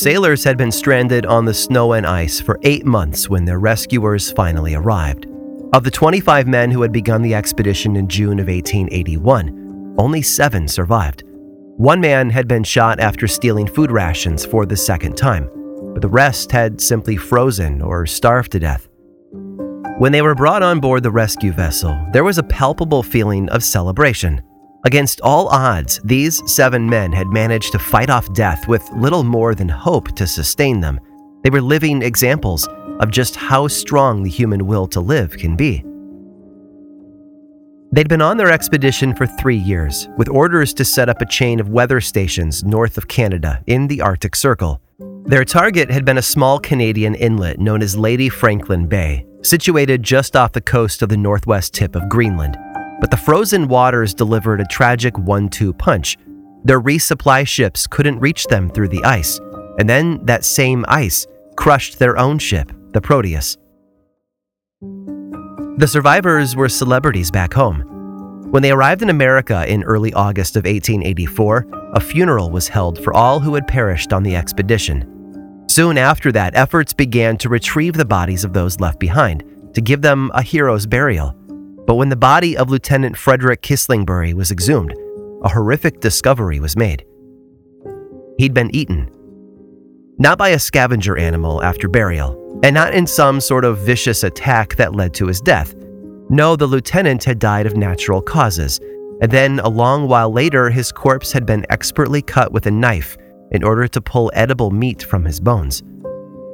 sailors had been stranded on the snow and ice for 8 months when their rescuers finally arrived. Of the 25 men who had begun the expedition in June of 1881, only 7 survived. One man had been shot after stealing food rations for the second time, but the rest had simply frozen or starved to death. When they were brought on board the rescue vessel, there was a palpable feeling of celebration. Against all odds, these 7 men had managed to fight off death with little more than hope to sustain them. They were living examples of just how strong the human will to live can be. They'd been on their expedition for 3 years, with orders to set up a chain of weather stations north of Canada in the Arctic Circle. Their target had been a small Canadian inlet known as Lady Franklin Bay, situated just off the coast of the northwest tip of Greenland. But the frozen waters delivered a tragic 1-2 punch. Their resupply ships couldn't reach them through the ice, and then that same ice crushed their own ship, the Proteus. The survivors were celebrities back home. When they arrived in America in early August of 1884, a funeral was held for all who had perished on the expedition. Soon after that, efforts began to retrieve the bodies of those left behind, to give them a hero's burial. But when the body of Lieutenant Frederick Kislingbury was exhumed, a horrific discovery was made. He'd been eaten. Not by a scavenger animal after burial, and not in some sort of vicious attack that led to his death. No, the lieutenant had died of natural causes, and then a long while later his corpse had been expertly cut with a knife in order to pull edible meat from his bones.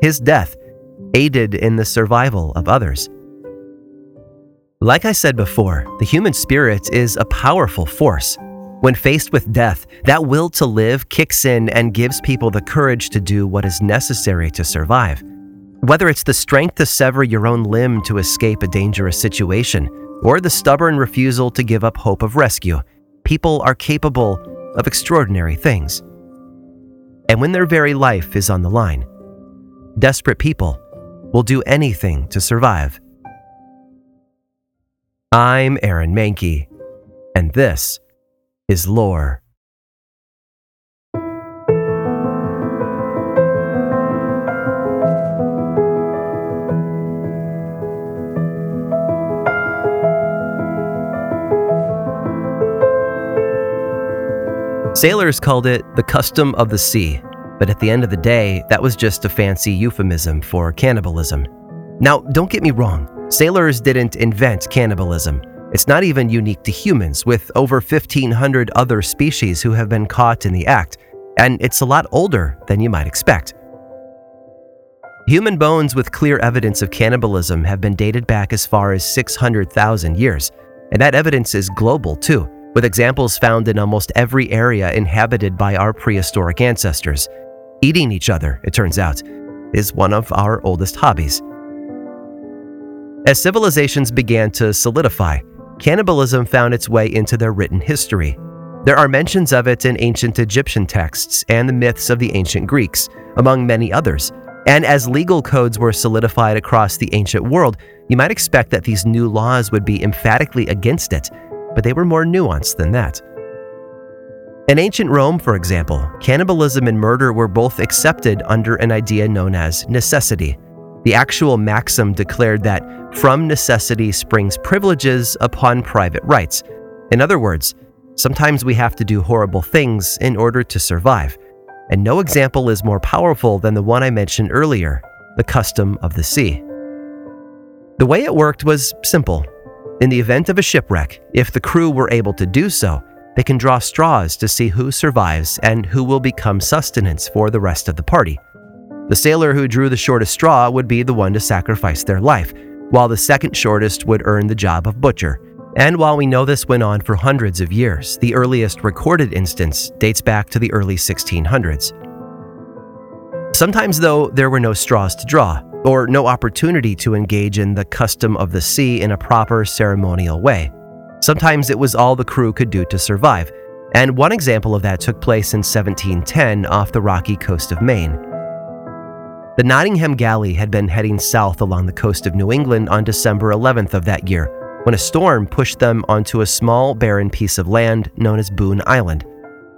His death aided in the survival of others. Like I said before, the human spirit is a powerful force. When faced with death, that will to live kicks in and gives people the courage to do what is necessary to survive. Whether it's the strength to sever your own limb to escape a dangerous situation, or the stubborn refusal to give up hope of rescue, people are capable of extraordinary things. And when their very life is on the line, desperate people will do anything to survive. I'm Aaron Mankey, and this is Lore. Sailors called it the custom of the sea, but at the end of the day, that was just a fancy euphemism for cannibalism. Now, don't get me wrong. Sailors didn't invent cannibalism. It's not even unique to humans, with over 1,500 other species who have been caught in the act, and it's a lot older than you might expect. Human bones with clear evidence of cannibalism have been dated back as far as 600,000 years, and that evidence is global too, with examples found in almost every area inhabited by our prehistoric ancestors. Eating each other, it turns out, is one of our oldest hobbies. As civilizations began to solidify, cannibalism found its way into their written history. There are mentions of it in ancient Egyptian texts and the myths of the ancient Greeks, among many others. And as legal codes were solidified across the ancient world, you might expect that these new laws would be emphatically against it, but they were more nuanced than that. In ancient Rome, for example, cannibalism and murder were both accepted under an idea known as necessity. The actual maxim declared that from necessity springs privileges upon private rights. In other words, sometimes we have to do horrible things in order to survive. And no example is more powerful than the one I mentioned earlier, the custom of the sea. The way it worked was simple. In the event of a shipwreck, if the crew were able to do so, they can draw straws to see who survives and who will become sustenance for the rest of the party. The sailor who drew the shortest straw would be the one to sacrifice their life, while the second shortest would earn the job of butcher. And while we know this went on for hundreds of years, the earliest recorded instance dates back to the early 1600s. Sometimes, though, there were no straws to draw, or no opportunity to engage in the custom of the sea in a proper ceremonial way. Sometimes it was all the crew could do to survive, and one example of that took place in 1710 off the rocky coast of Maine. The Nottingham Galley had been heading south along the coast of New England on December 11th of that year, when a storm pushed them onto a small, barren piece of land known as Boone Island.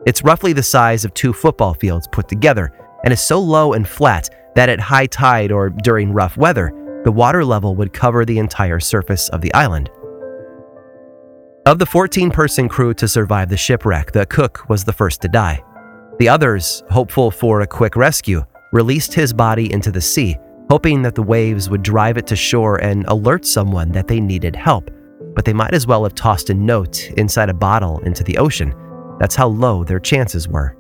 It's roughly the size of 2 football fields put together, and is so low and flat that at high tide or during rough weather, the water level would cover the entire surface of the island. Of the 14-person crew to survive the shipwreck, the cook was the first to die. The others, hopeful for a quick rescue, released his body into the sea, hoping that the waves would drive it to shore and alert someone that they needed help, but they might as well have tossed a note inside a bottle into the ocean. That's how low their chances were.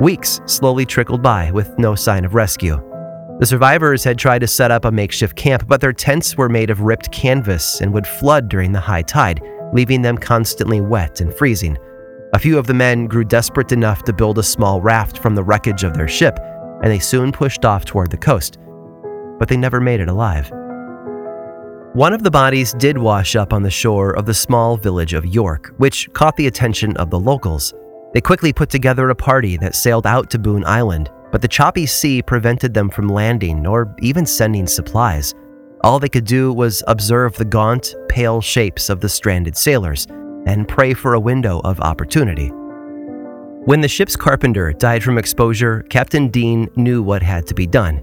Weeks slowly trickled by with no sign of rescue. The survivors had tried to set up a makeshift camp, but their tents were made of ripped canvas and would flood during the high tide, leaving them constantly wet and freezing. A few of the men grew desperate enough to build a small raft from the wreckage of their ship, and they soon pushed off toward the coast, but they never made it alive. One of the bodies did wash up on the shore of the small village of York, which caught the attention of the locals. They quickly put together a party that sailed out to Boone Island, but the choppy sea prevented them from landing or even sending supplies. All they could do was observe the gaunt, pale shapes of the stranded sailors and pray for a window of opportunity. When the ship's carpenter died from exposure, Captain Dean knew what had to be done.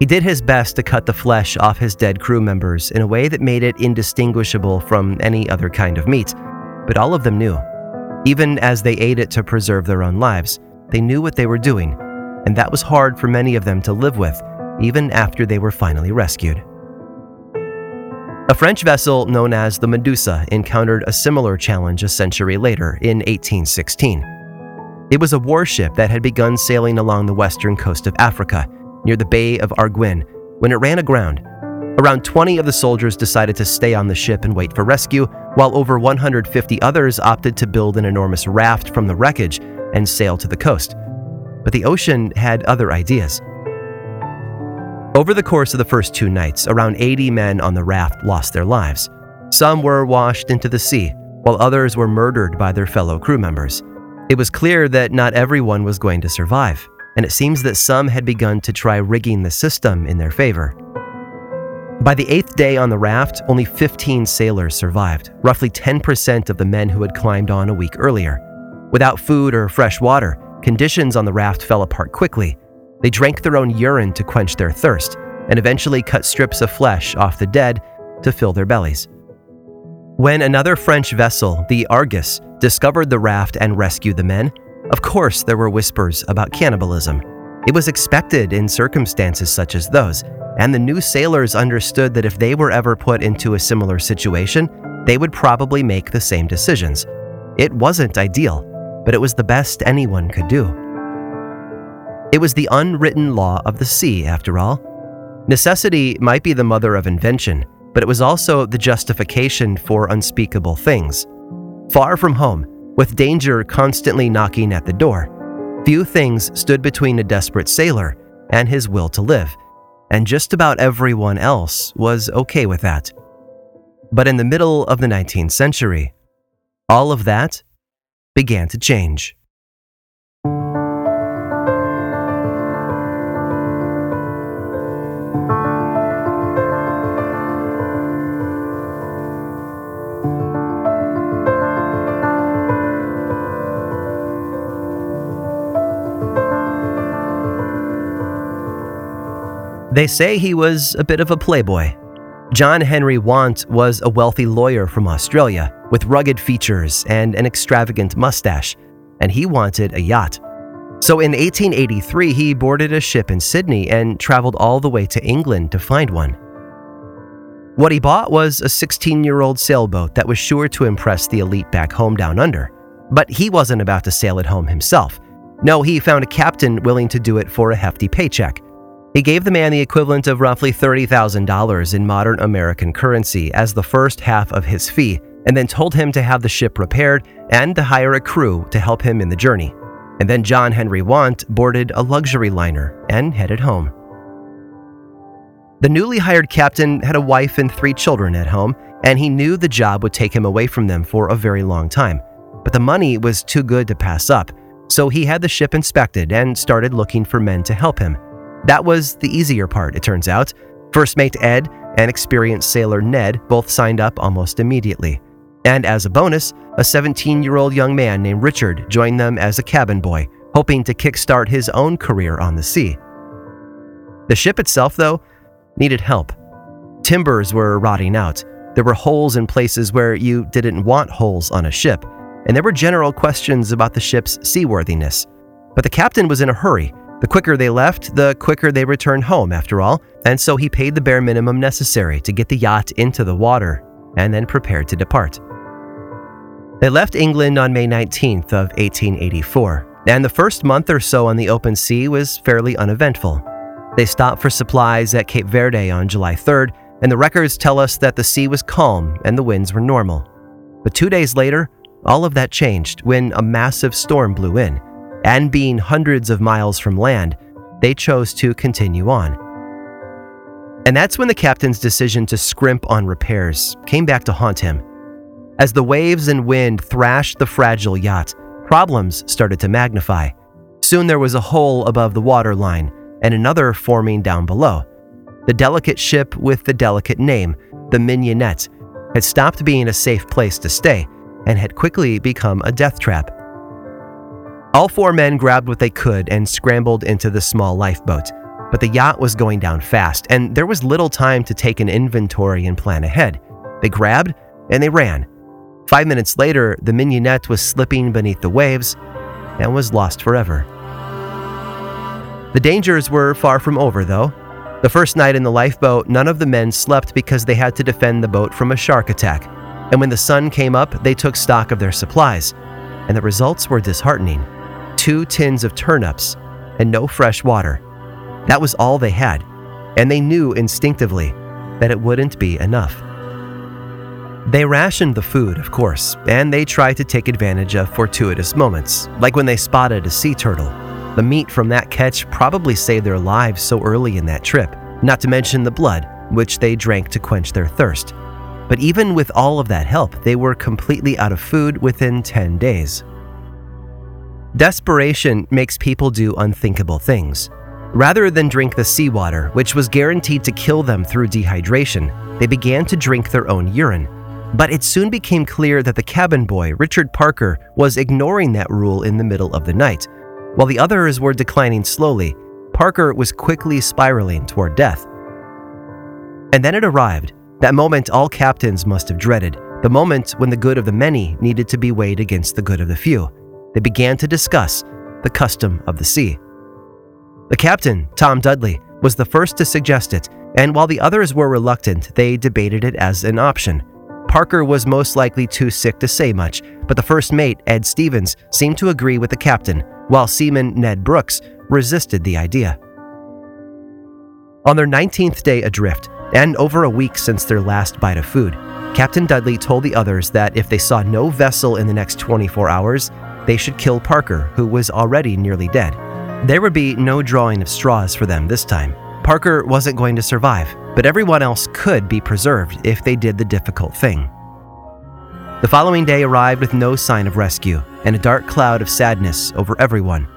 He did his best to cut the flesh off his dead crew members in a way that made it indistinguishable from any other kind of meat, but all of them knew. Even as they ate it to preserve their own lives, they knew what they were doing, and that was hard for many of them to live with, even after they were finally rescued. A French vessel known as the Medusa encountered a similar challenge a century later, in 1816. It was a warship that had begun sailing along the western coast of Africa, near the Bay of Arguin, when it ran aground. Around 20 of the soldiers decided to stay on the ship and wait for rescue, while over 150 others opted to build an enormous raft from the wreckage and sail to the coast. But the ocean had other ideas. Over the course of the first two nights, around 80 men on the raft lost their lives. Some were washed into the sea, while others were murdered by their fellow crew members. It was clear that not everyone was going to survive, and it seems that some had begun to try rigging the system in their favor. By the 8th day on the raft, only 15 sailors survived, roughly 10% of the men who had climbed on a week earlier. Without food or fresh water, conditions on the raft fell apart quickly. They drank their own urine to quench their thirst, and eventually cut strips of flesh off the dead to fill their bellies. When another French vessel, the Argus, discovered the raft and rescued the men, of course, there were whispers about cannibalism. It was expected in circumstances such as those, and the new sailors understood that if they were ever put into a similar situation, they would probably make the same decisions. It wasn't ideal, but it was the best anyone could do. It was the unwritten law of the sea, after all. Necessity might be the mother of invention, but it was also the justification for unspeakable things. Far from home, with danger constantly knocking at the door, few things stood between a desperate sailor and his will to live, and just about everyone else was okay with that. But in the middle of the 19th century, all of that began to change. They say he was a bit of a playboy. John Henry Want was a wealthy lawyer from Australia with rugged features and an extravagant mustache, and he wanted a yacht. So in 1883, he boarded a ship in Sydney and traveled all the way to England to find one. What he bought was a 16-year-old sailboat that was sure to impress the elite back home down under. But he wasn't about to sail it home himself. No, he found a captain willing to do it for a hefty paycheck. He gave the man the equivalent of roughly $30,000 in modern American currency as the first half of his fee, and then told him to have the ship repaired and to hire a crew to help him in the journey. And then John Henry Want boarded a luxury liner and headed home. The newly hired captain had a wife and 3 children at home, and he knew the job would take him away from them for a very long time. But the money was too good to pass up, so he had the ship inspected and started looking for men to help him. That was the easier part, it turns out. First mate Ed and experienced sailor Ned both signed up almost immediately. And as a bonus, a 17-year-old young man named Richard joined them as a cabin boy, hoping to kickstart his own career on the sea. The ship itself, though, needed help. Timbers were rotting out. There were holes in places where you didn't want holes on a ship, and there were general questions about the ship's seaworthiness. But the captain was in a hurry. The quicker they left, the quicker they returned home, after all, and so he paid the bare minimum necessary to get the yacht into the water and then prepared to depart. They left England on May 19th of 1884, and the first month or so on the open sea was fairly uneventful. They stopped for supplies at Cape Verde on July 3rd, and the records tell us that the sea was calm and the winds were normal. But 2 days later, all of that changed when a massive storm blew in, and being hundreds of miles from land, they chose to continue on. And that's when the captain's decision to scrimp on repairs came back to haunt him. As the waves and wind thrashed the fragile yacht, problems started to magnify. Soon there was a hole above the waterline and another forming down below. The delicate ship with the delicate name, the Mignonette, had stopped being a safe place to stay and had quickly become a death trap. All four men grabbed what they could and scrambled into the small lifeboat, but the yacht was going down fast, and there was little time to take an inventory and plan ahead. They grabbed and they ran. 5 minutes later, the Mignonette was slipping beneath the waves and was lost forever. The dangers were far from over, though. The first night in the lifeboat, none of the men slept because they had to defend the boat from a shark attack, and when the sun came up, they took stock of their supplies, and the results were disheartening. 2 tins of turnips and no fresh water. That was all they had, and they knew instinctively that it wouldn't be enough. They rationed the food, of course, and they tried to take advantage of fortuitous moments, like when they spotted a sea turtle. The meat from that catch probably saved their lives so early in that trip, not to mention the blood, which they drank to quench their thirst. But even with all of that help, they were completely out of food within 10 days. Desperation makes people do unthinkable things. Rather than drink the seawater, which was guaranteed to kill them through dehydration, they began to drink their own urine. But it soon became clear that the cabin boy, Richard Parker, was ignoring that rule in the middle of the night. While the others were declining slowly, Parker was quickly spiraling toward death. And then it arrived. That moment all captains must have dreaded, the moment when the good of the many needed to be weighed against the good of the few. They began to discuss the custom of the sea. The captain, Tom Dudley, was the first to suggest it, and while the others were reluctant, they debated it as an option. Parker was most likely too sick to say much, but the first mate, Ed Stevens, seemed to agree with the captain, while seaman Ned Brooks resisted the idea. On their 19th day adrift, and over a week since their last bite of food, Captain Dudley told the others that if they saw no vessel in the next 24 hours, they should kill Parker, who was already nearly dead. There would be no drawing of straws for them this time. Parker wasn't going to survive, but everyone else could be preserved if they did the difficult thing. The following day arrived with no sign of rescue and a dark cloud of sadness over everyone.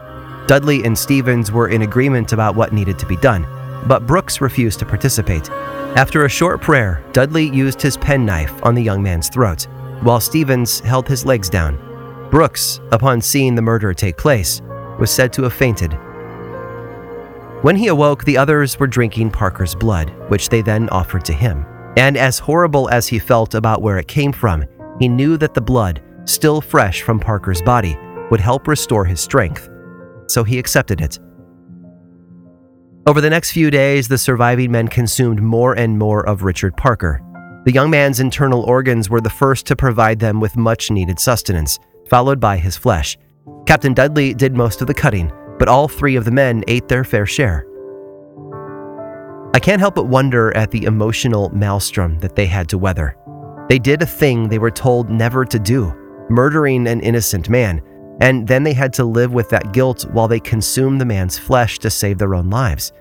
Dudley and Stevens were in agreement about what needed to be done, but Brooks refused to participate. After a short prayer, Dudley used his penknife on the young man's throat, while Stevens held his legs down. Brooks, upon seeing the murder take place, was said to have fainted. When he awoke, the others were drinking Parker's blood, which they then offered to him. And as horrible as he felt about where it came from, he knew that the blood, still fresh from Parker's body, would help restore his strength. So he accepted it. Over the next few days, the surviving men consumed more and more of Richard Parker. The young man's internal organs were the first to provide them with much-needed sustenance, followed by his flesh. Captain Dudley did most of the cutting, but all three of the men ate their fair share. I can't help but wonder at the emotional maelstrom that they had to weather. They did a thing they were told never to do, murdering an innocent man, and then they had to live with that guilt while they consumed the man's flesh to save their own lives.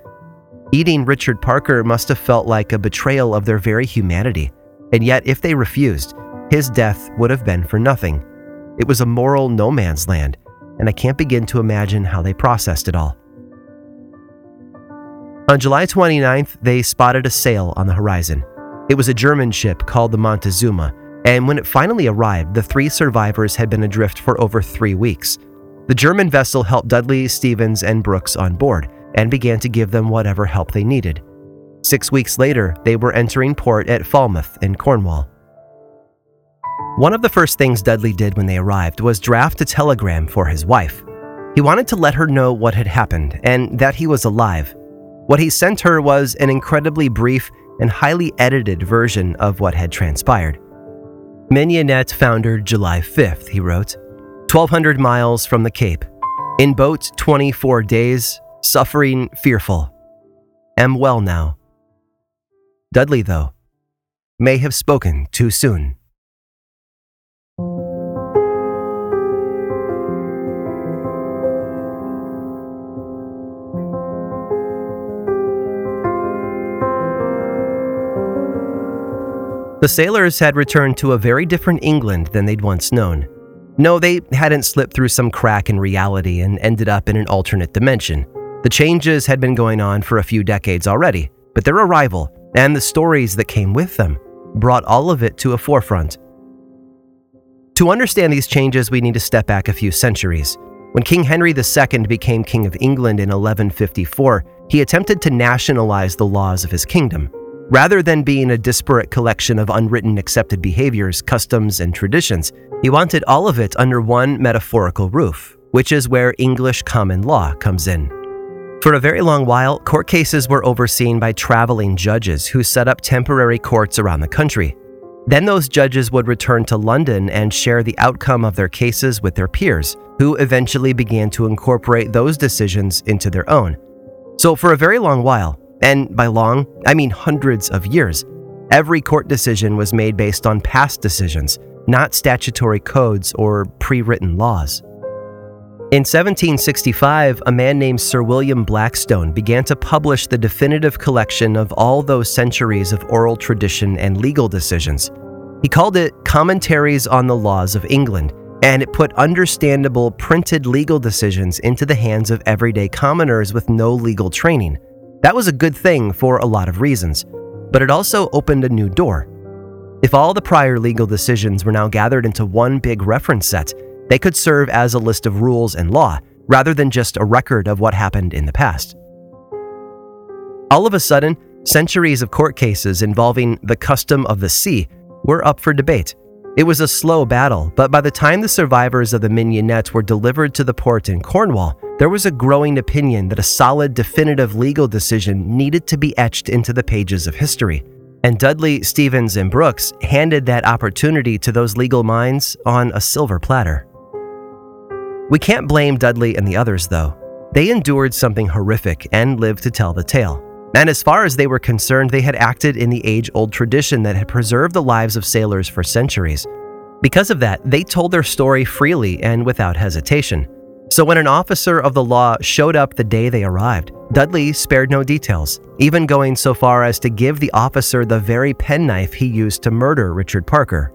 Eating Richard Parker must have felt like a betrayal of their very humanity, and yet if they refused, his death would have been for nothing. It was a moral no man's land, and I can't begin to imagine how they processed it all. On July 29th, they spotted a sail on the horizon. It was a German ship called the Montezuma, and when it finally arrived, the three survivors had been adrift for over 3 weeks. The German vessel helped Dudley, Stevens, and Brooks on board, and began to give them whatever help they needed. 6 weeks later, they were entering port at Falmouth in Cornwall. One of the first things Dudley did when they arrived was draft a telegram for his wife. He wanted to let her know what had happened and that he was alive. What he sent her was an incredibly brief and highly edited version of what had transpired. Mignonette foundered July 5th, he wrote, 1,200 miles from the Cape. In boat 24 days, suffering fearful. Am well now. Dudley, though, may have spoken too soon. The sailors had returned to a very different England than they'd once known. No, they hadn't slipped through some crack in reality and ended up in an alternate dimension. The changes had been going on for a few decades already, but their arrival, and the stories that came with them, brought all of it to a forefront. To understand these changes, we need to step back a few centuries. When King Henry II became King of England in 1154, he attempted to nationalize the laws of his kingdom. Rather than being a disparate collection of unwritten accepted behaviors, customs, and traditions, he wanted all of it under one metaphorical roof, which is where English common law comes in. For a very long while, court cases were overseen by traveling judges who set up temporary courts around the country. Then those judges would return to London and share the outcome of their cases with their peers, who eventually began to incorporate those decisions into their own. So for a very long while, and by long, I mean hundreds of years, every court decision was made based on past decisions, not statutory codes or pre-written laws. In 1765, a man named Sir William Blackstone began to publish the definitive collection of all those centuries of oral tradition and legal decisions. He called it Commentaries on the Laws of England, and it put understandable printed legal decisions into the hands of everyday commoners with no legal training. That was a good thing for a lot of reasons, but it also opened a new door. If all the prior legal decisions were now gathered into one big reference set, they could serve as a list of rules and law, rather than just a record of what happened in the past. All of a sudden, centuries of court cases involving the custom of the sea were up for debate. It was a slow battle, but by the time the survivors of the Mignonette were delivered to the port in Cornwall, there was a growing opinion that a solid, definitive legal decision needed to be etched into the pages of history. And Dudley, Stevens, and Brooks handed that opportunity to those legal minds on a silver platter. We can't blame Dudley and the others, though. They endured something horrific and lived to tell the tale. And as far as they were concerned, they had acted in the age-old tradition that had preserved the lives of sailors for centuries. Because of that, they told their story freely and without hesitation. So when an officer of the law showed up the day they arrived, Dudley spared no details, even going so far as to give the officer the very penknife he used to murder Richard Parker.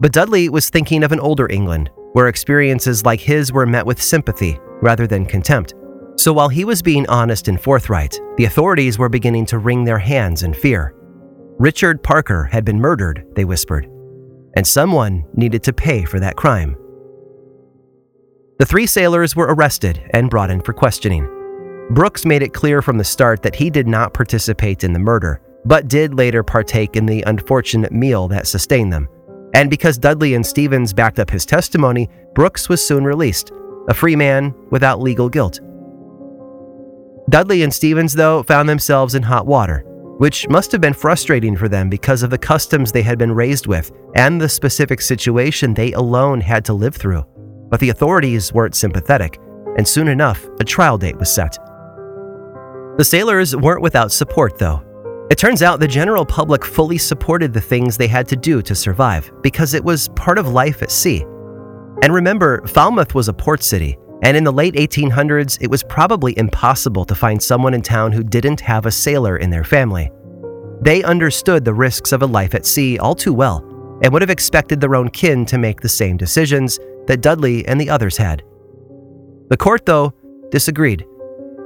But Dudley was thinking of an older England, where experiences like his were met with sympathy rather than contempt. So while he was being honest and forthright, the authorities were beginning to wring their hands in fear. Richard Parker had been murdered, they whispered, and someone needed to pay for that crime. The three sailors were arrested and brought in for questioning. Brooks made it clear from the start that he did not participate in the murder, but did later partake in the unfortunate meal that sustained them. And because Dudley and Stevens backed up his testimony, Brooks was soon released, a free man without legal guilt. Dudley and Stevens, though, found themselves in hot water, which must have been frustrating for them because of the customs they had been raised with and the specific situation they alone had to live through. But the authorities weren't sympathetic, and soon enough, a trial date was set. The sailors weren't without support, though. It turns out the general public fully supported the things they had to do to survive, because it was part of life at sea. And remember, Falmouth was a port city, and in the late 1800s, it was probably impossible to find someone in town who didn't have a sailor in their family. They understood the risks of a life at sea all too well, and would have expected their own kin to make the same decisions that Dudley and the others had. The court, though, disagreed.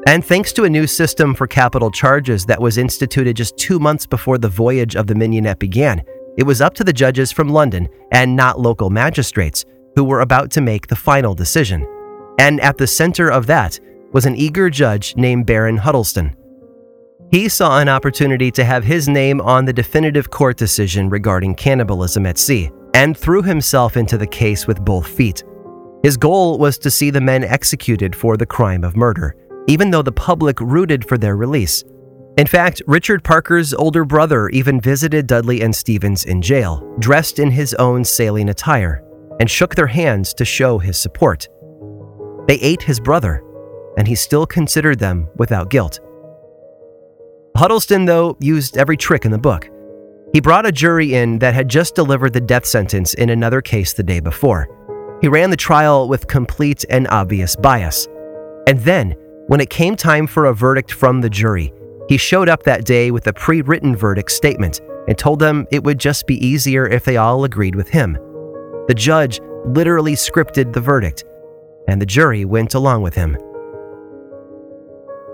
And thanks to a new system for capital charges that was instituted just 2 months before the voyage of the Mignonette began, it was up to the judges from London, and not local magistrates, who were about to make the final decision. And at the center of that was an eager judge named Baron Huddleston. He saw an opportunity to have his name on the definitive court decision regarding cannibalism at sea, and threw himself into the case with both feet. His goal was to see the men executed for the crime of murder, even though the public rooted for their release. In fact, Richard Parker's older brother even visited Dudley and Stevens in jail, dressed in his own sailing attire, and shook their hands to show his support. They ate his brother, and he still considered them without guilt. Huddleston, though, used every trick in the book. He brought a jury in that had just delivered the death sentence in another case the day before. He ran the trial with complete and obvious bias. And then, when it came time for a verdict from the jury, he showed up that day with a pre-written verdict statement and told them it would just be easier if they all agreed with him. The judge literally scripted the verdict, and the jury went along with him.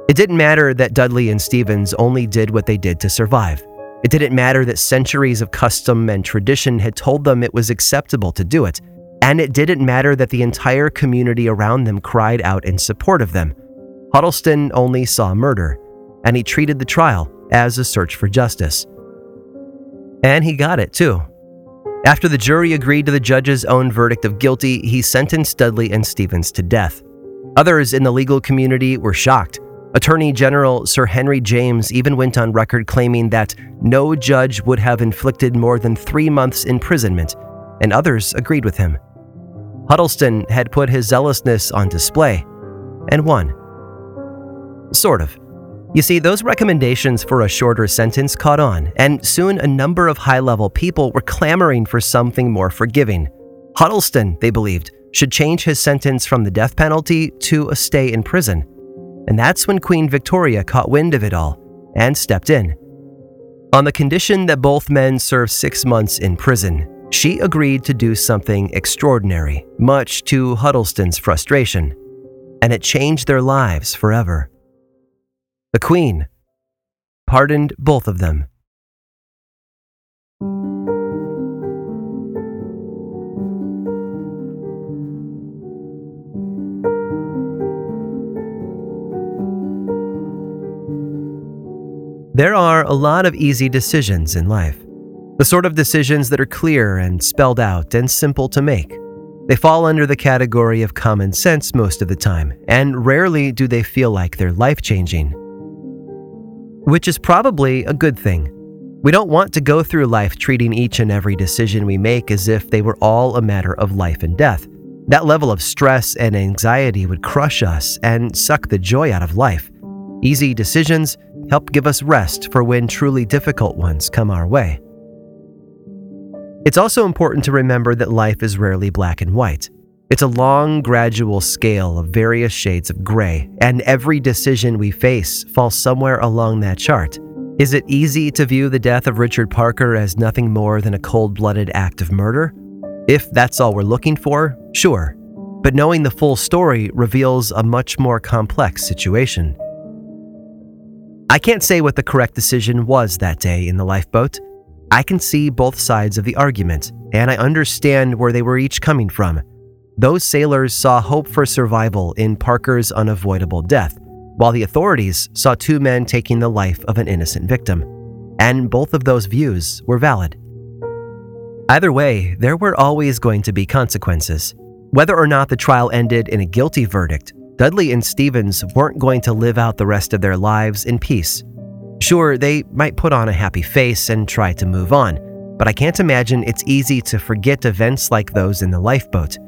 It didn't matter that Dudley and Stevens only did what they did to survive. It didn't matter that centuries of custom and tradition had told them it was acceptable to do it. And it didn't matter that the entire community around them cried out in support of them. Huddleston only saw murder, and he treated the trial as a search for justice. And he got it, too. After the jury agreed to the judge's own verdict of guilty, he sentenced Dudley and Stevens to death. Others in the legal community were shocked. Attorney General Sir Henry James even went on record claiming that no judge would have inflicted more than 3 months imprisonment, and others agreed with him. Huddleston had put his zealousness on display, and won. Sort of. You see, those recommendations for a shorter sentence caught on, and soon a number of high-level people were clamoring for something more forgiving. Huddleston, they believed, should change his sentence from the death penalty to a stay in prison. And that's when Queen Victoria caught wind of it all and stepped in. On the condition that both men serve 6 months in prison, she agreed to do something extraordinary, much to Huddleston's frustration, and it changed their lives forever. The Queen pardoned both of them. There are a lot of easy decisions in life. The sort of decisions that are clear and spelled out and simple to make. They fall under the category of common sense most of the time, and rarely do they feel like they're life-changing. Which is probably a good thing. We don't want to go through life treating each and every decision we make as if they were all a matter of life and death. That level of stress and anxiety would crush us and suck the joy out of life. Easy decisions help give us rest for when truly difficult ones come our way. It's also important to remember that life is rarely black and white. It's a long, gradual scale of various shades of gray, and every decision we face falls somewhere along that chart. Is it easy to view the death of Richard Parker as nothing more than a cold-blooded act of murder? If that's all we're looking for, sure. But knowing the full story reveals a much more complex situation. I can't say what the correct decision was that day in the lifeboat. I can see both sides of the argument, and I understand where they were each coming from. Those sailors saw hope for survival in Parker's unavoidable death, while the authorities saw two men taking the life of an innocent victim. And both of those views were valid. Either way, there were always going to be consequences. Whether or not the trial ended in a guilty verdict, Dudley and Stevens weren't going to live out the rest of their lives in peace. Sure, they might put on a happy face and try to move on, but I can't imagine it's easy to forget events like those in the lifeboat.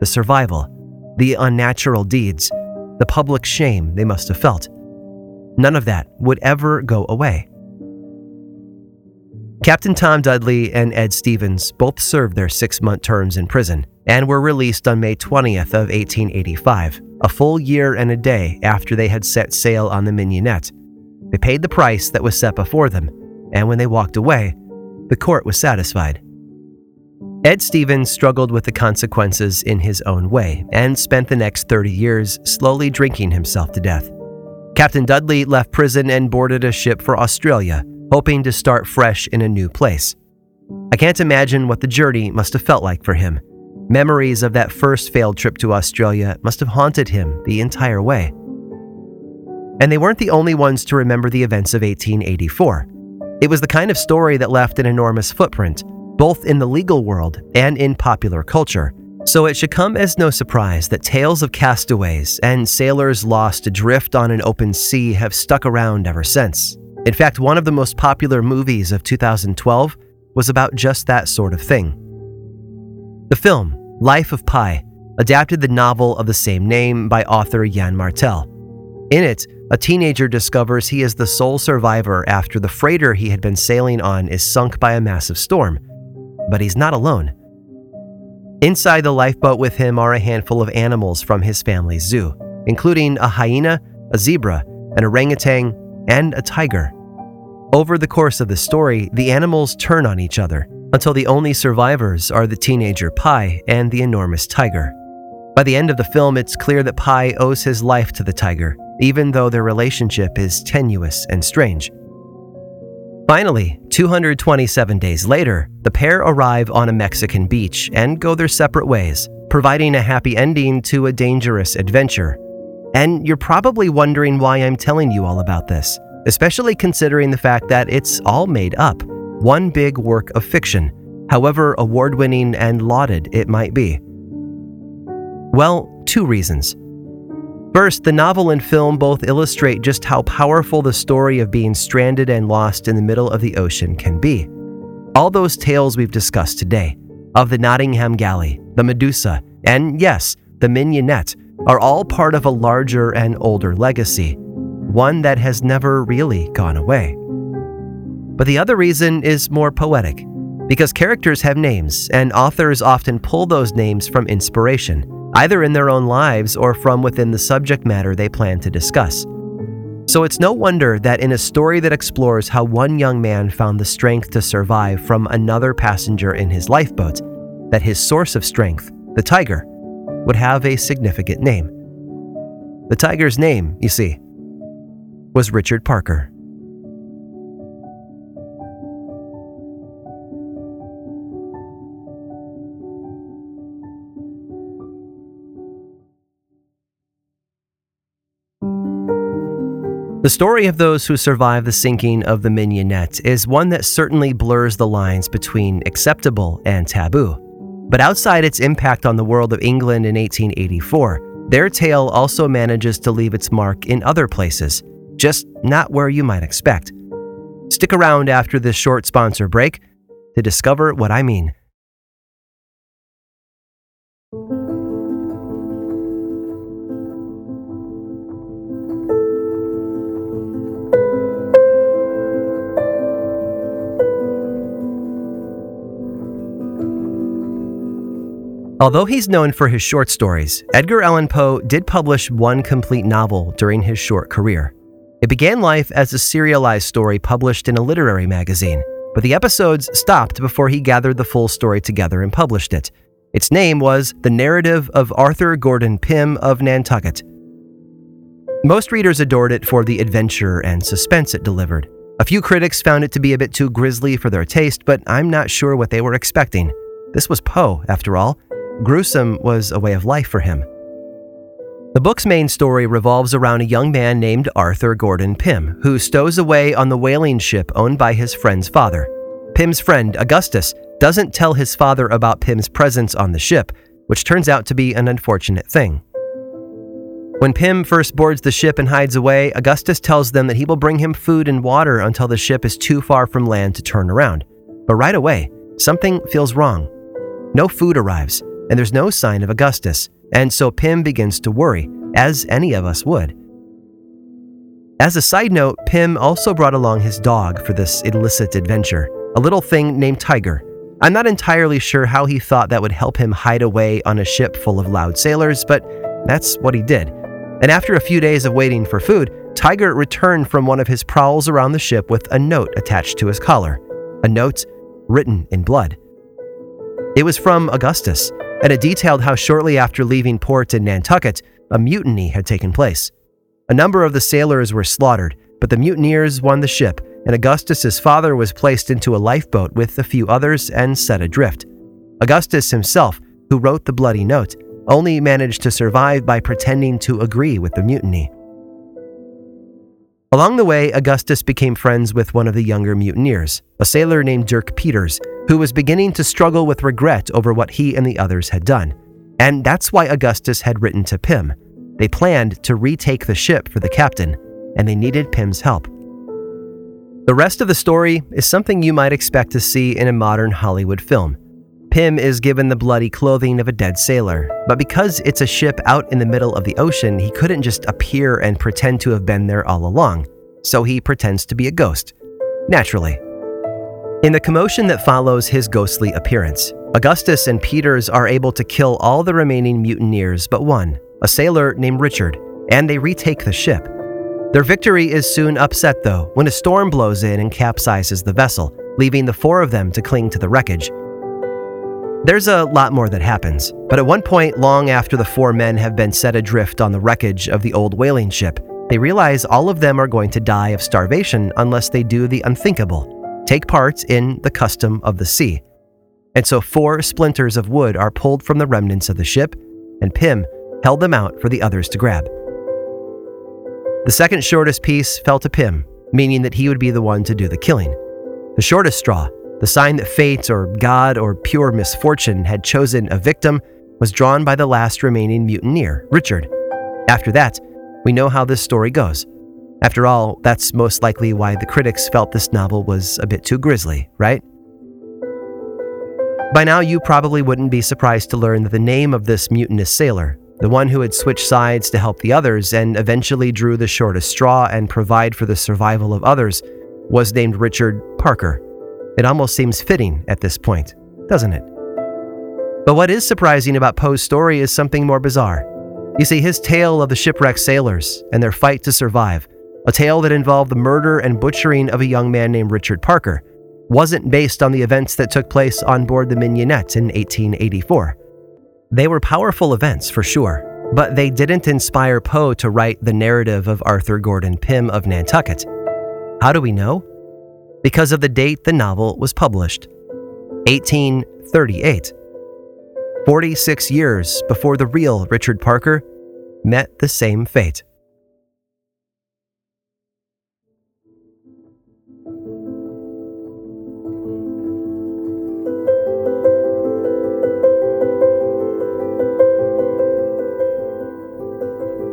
The survival, the unnatural deeds, the public shame they must have felt. None of that would ever go away. Captain Tom Dudley and Ed Stevens both served their 6-month terms in prison and were released on May 20th of 1885, a full year and a day after they had set sail on the Mignonette. They paid the price that was set before them, and when they walked away, the court was satisfied. Ed Stevens struggled with the consequences in his own way and spent the next 30 years slowly drinking himself to death. Captain Dudley left prison and boarded a ship for Australia, hoping to start fresh in a new place. I can't imagine what the journey must have felt like for him. Memories of that first failed trip to Australia must have haunted him the entire way. And they weren't the only ones to remember the events of 1884. It was the kind of story that left an enormous footprint, both in the legal world and in popular culture. So it should come as no surprise that tales of castaways and sailors lost adrift on an open sea have stuck around ever since. In fact, one of the most popular movies of 2012 was about just that sort of thing. The film, Life of Pi, adapted the novel of the same name by author Yann Martel. In it, a teenager discovers he is the sole survivor after the freighter he had been sailing on is sunk by a massive storm. But he's not alone. Inside the lifeboat with him are a handful of animals from his family's zoo, including a hyena, a zebra, an orangutan, and a tiger. Over the course of the story, the animals turn on each other, until the only survivors are the teenager Pi and the enormous tiger. By the end of the film, it's clear that Pi owes his life to the tiger, even though their relationship is tenuous and strange. Finally, 227 days later, the pair arrive on a Mexican beach and go their separate ways, providing a happy ending to a dangerous adventure. And you're probably wondering why I'm telling you all about this, especially considering the fact that it's all made up, one big work of fiction, however award-winning and lauded it might be. Well, two reasons. First, the novel and film both illustrate just how powerful the story of being stranded and lost in the middle of the ocean can be. All those tales we've discussed today, of the Nottingham Galley, the Medusa, and yes, the Mignonette, are all part of a larger and older legacy, one that has never really gone away. But the other reason is more poetic, because characters have names, and authors often pull those names from inspiration, either in their own lives or from within the subject matter they plan to discuss. So it's no wonder that in a story that explores how one young man found the strength to survive from another passenger in his lifeboat, that his source of strength, the tiger, would have a significant name. The tiger's name, you see, was Richard Parker. The story of those who survived the sinking of the Mignonette is one that certainly blurs the lines between acceptable and taboo. But outside its impact on the world of England in 1884, their tale also manages to leave its mark in other places, just not where you might expect. Stick around after this short sponsor break to discover what I mean. Although he's known for his short stories, Edgar Allan Poe did publish one complete novel during his short career. It began life as a serialized story published in a literary magazine, but the episodes stopped before he gathered the full story together and published it. Its name was The Narrative of Arthur Gordon Pym of Nantucket. Most readers adored it for the adventure and suspense it delivered. A few critics found it to be a bit too grisly for their taste, but I'm not sure what they were expecting. This was Poe, after all. Gruesome was a way of life for him. The book's main story revolves around a young man named Arthur Gordon Pym, who stows away on the whaling ship owned by his friend's father. Pym's friend, Augustus, doesn't tell his father about Pym's presence on the ship, which turns out to be an unfortunate thing. When Pym first boards the ship and hides away, Augustus tells them that he will bring him food and water until the ship is too far from land to turn around. But right away, something feels wrong. No food arrives, and there's no sign of Augustus, and so Pym begins to worry, as any of us would. As a side note, Pym also brought along his dog for this illicit adventure, a little thing named Tiger. I'm not entirely sure how he thought that would help him hide away on a ship full of loud sailors, but that's what he did. And after a few days of waiting for food, Tiger returned from one of his prowls around the ship with a note attached to his collar, a note written in blood. It was from Augustus, and it detailed how shortly after leaving port in Nantucket, a mutiny had taken place. A number of the sailors were slaughtered, but the mutineers won the ship, and Augustus's father was placed into a lifeboat with a few others and set adrift. Augustus himself who wrote the bloody note, only managed to survive by pretending to agree with the mutiny. Along the way, Augustus became friends with one of the younger mutineers, a sailor named Dirk Peters, who was beginning to struggle with regret over what he and the others had done. And that's why Augustus had written to Pym. They planned to retake the ship for the captain, and they needed Pym's help. The rest of the story is something you might expect to see in a modern Hollywood film. Pym is given the bloody clothing of a dead sailor, but because it's a ship out in the middle of the ocean, he couldn't just appear and pretend to have been there all along, so he pretends to be a ghost, naturally. In the commotion that follows his ghostly appearance, Augustus and Peters are able to kill all the remaining mutineers but one, a sailor named Richard, and they retake the ship. Their victory is soon upset, though, when a storm blows in and capsizes the vessel, leaving the four of them to cling to the wreckage. There's a lot more that happens, but at one point, long after the four men have been set adrift on the wreckage of the old whaling ship, they realize all of them are going to die of starvation unless they do the unthinkable, take part in the custom of the sea. And so 4 splinters of wood are pulled from the remnants of the ship, and Pym held them out for the others to grab. The second shortest piece fell to Pym, meaning that he would be the one to do the killing. The shortest straw, the sign that fate or God or pure misfortune had chosen a victim, was drawn by the last remaining mutineer, Richard. After that, we know how this story goes. After all, that's most likely why the critics felt this novel was a bit too grisly, right? By now, you probably wouldn't be surprised to learn that the name of this mutinous sailor, the one who had switched sides to help the others and eventually drew the shortest straw and provide for the survival of others, was named Richard Parker. It almost seems fitting at this point, doesn't it? But what is surprising about Poe's story is something more bizarre. You see, his tale of the shipwrecked sailors and their fight to survive, a tale that involved the murder and butchering of a young man named Richard Parker, wasn't based on the events that took place on board the Mignonette in 1884. They were powerful events, for sure, but they didn't inspire Poe to write The Narrative of Arthur Gordon Pym of Nantucket. How do we know? Because of the date the novel was published, 1838. 46 years before the real Richard Parker met the same fate.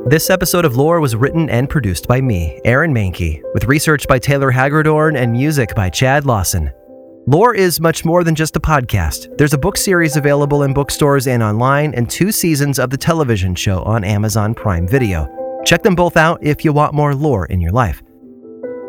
This episode of Lore was written and produced by me, Aaron Mankey, with research by Taylor Hagedorn and music by Chad Lawson. Lore is much more than just a podcast. There's a book series available in bookstores and online, and 2 seasons of the television show on Amazon Prime Video. Check them both out if you want more lore in your life.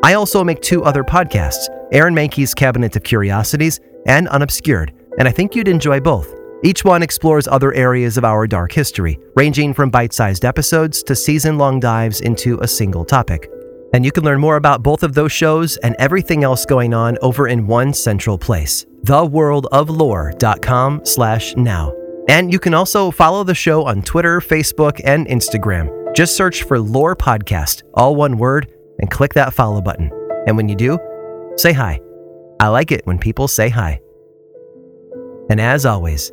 I also make 2 other podcasts, Aaron Mankey's Cabinet of Curiosities and Unobscured, and I think you'd enjoy both. Each one explores other areas of our dark history, ranging from bite-sized episodes to season-long dives into a single topic. And you can learn more about both of those shows and everything else going on over in one central place, theworldoflore.com/now. And you can also follow the show on Twitter, Facebook, and Instagram. Just search for Lore Podcast, all one word, and click that follow button. And when you do, say hi. I like it when people say hi. And as always,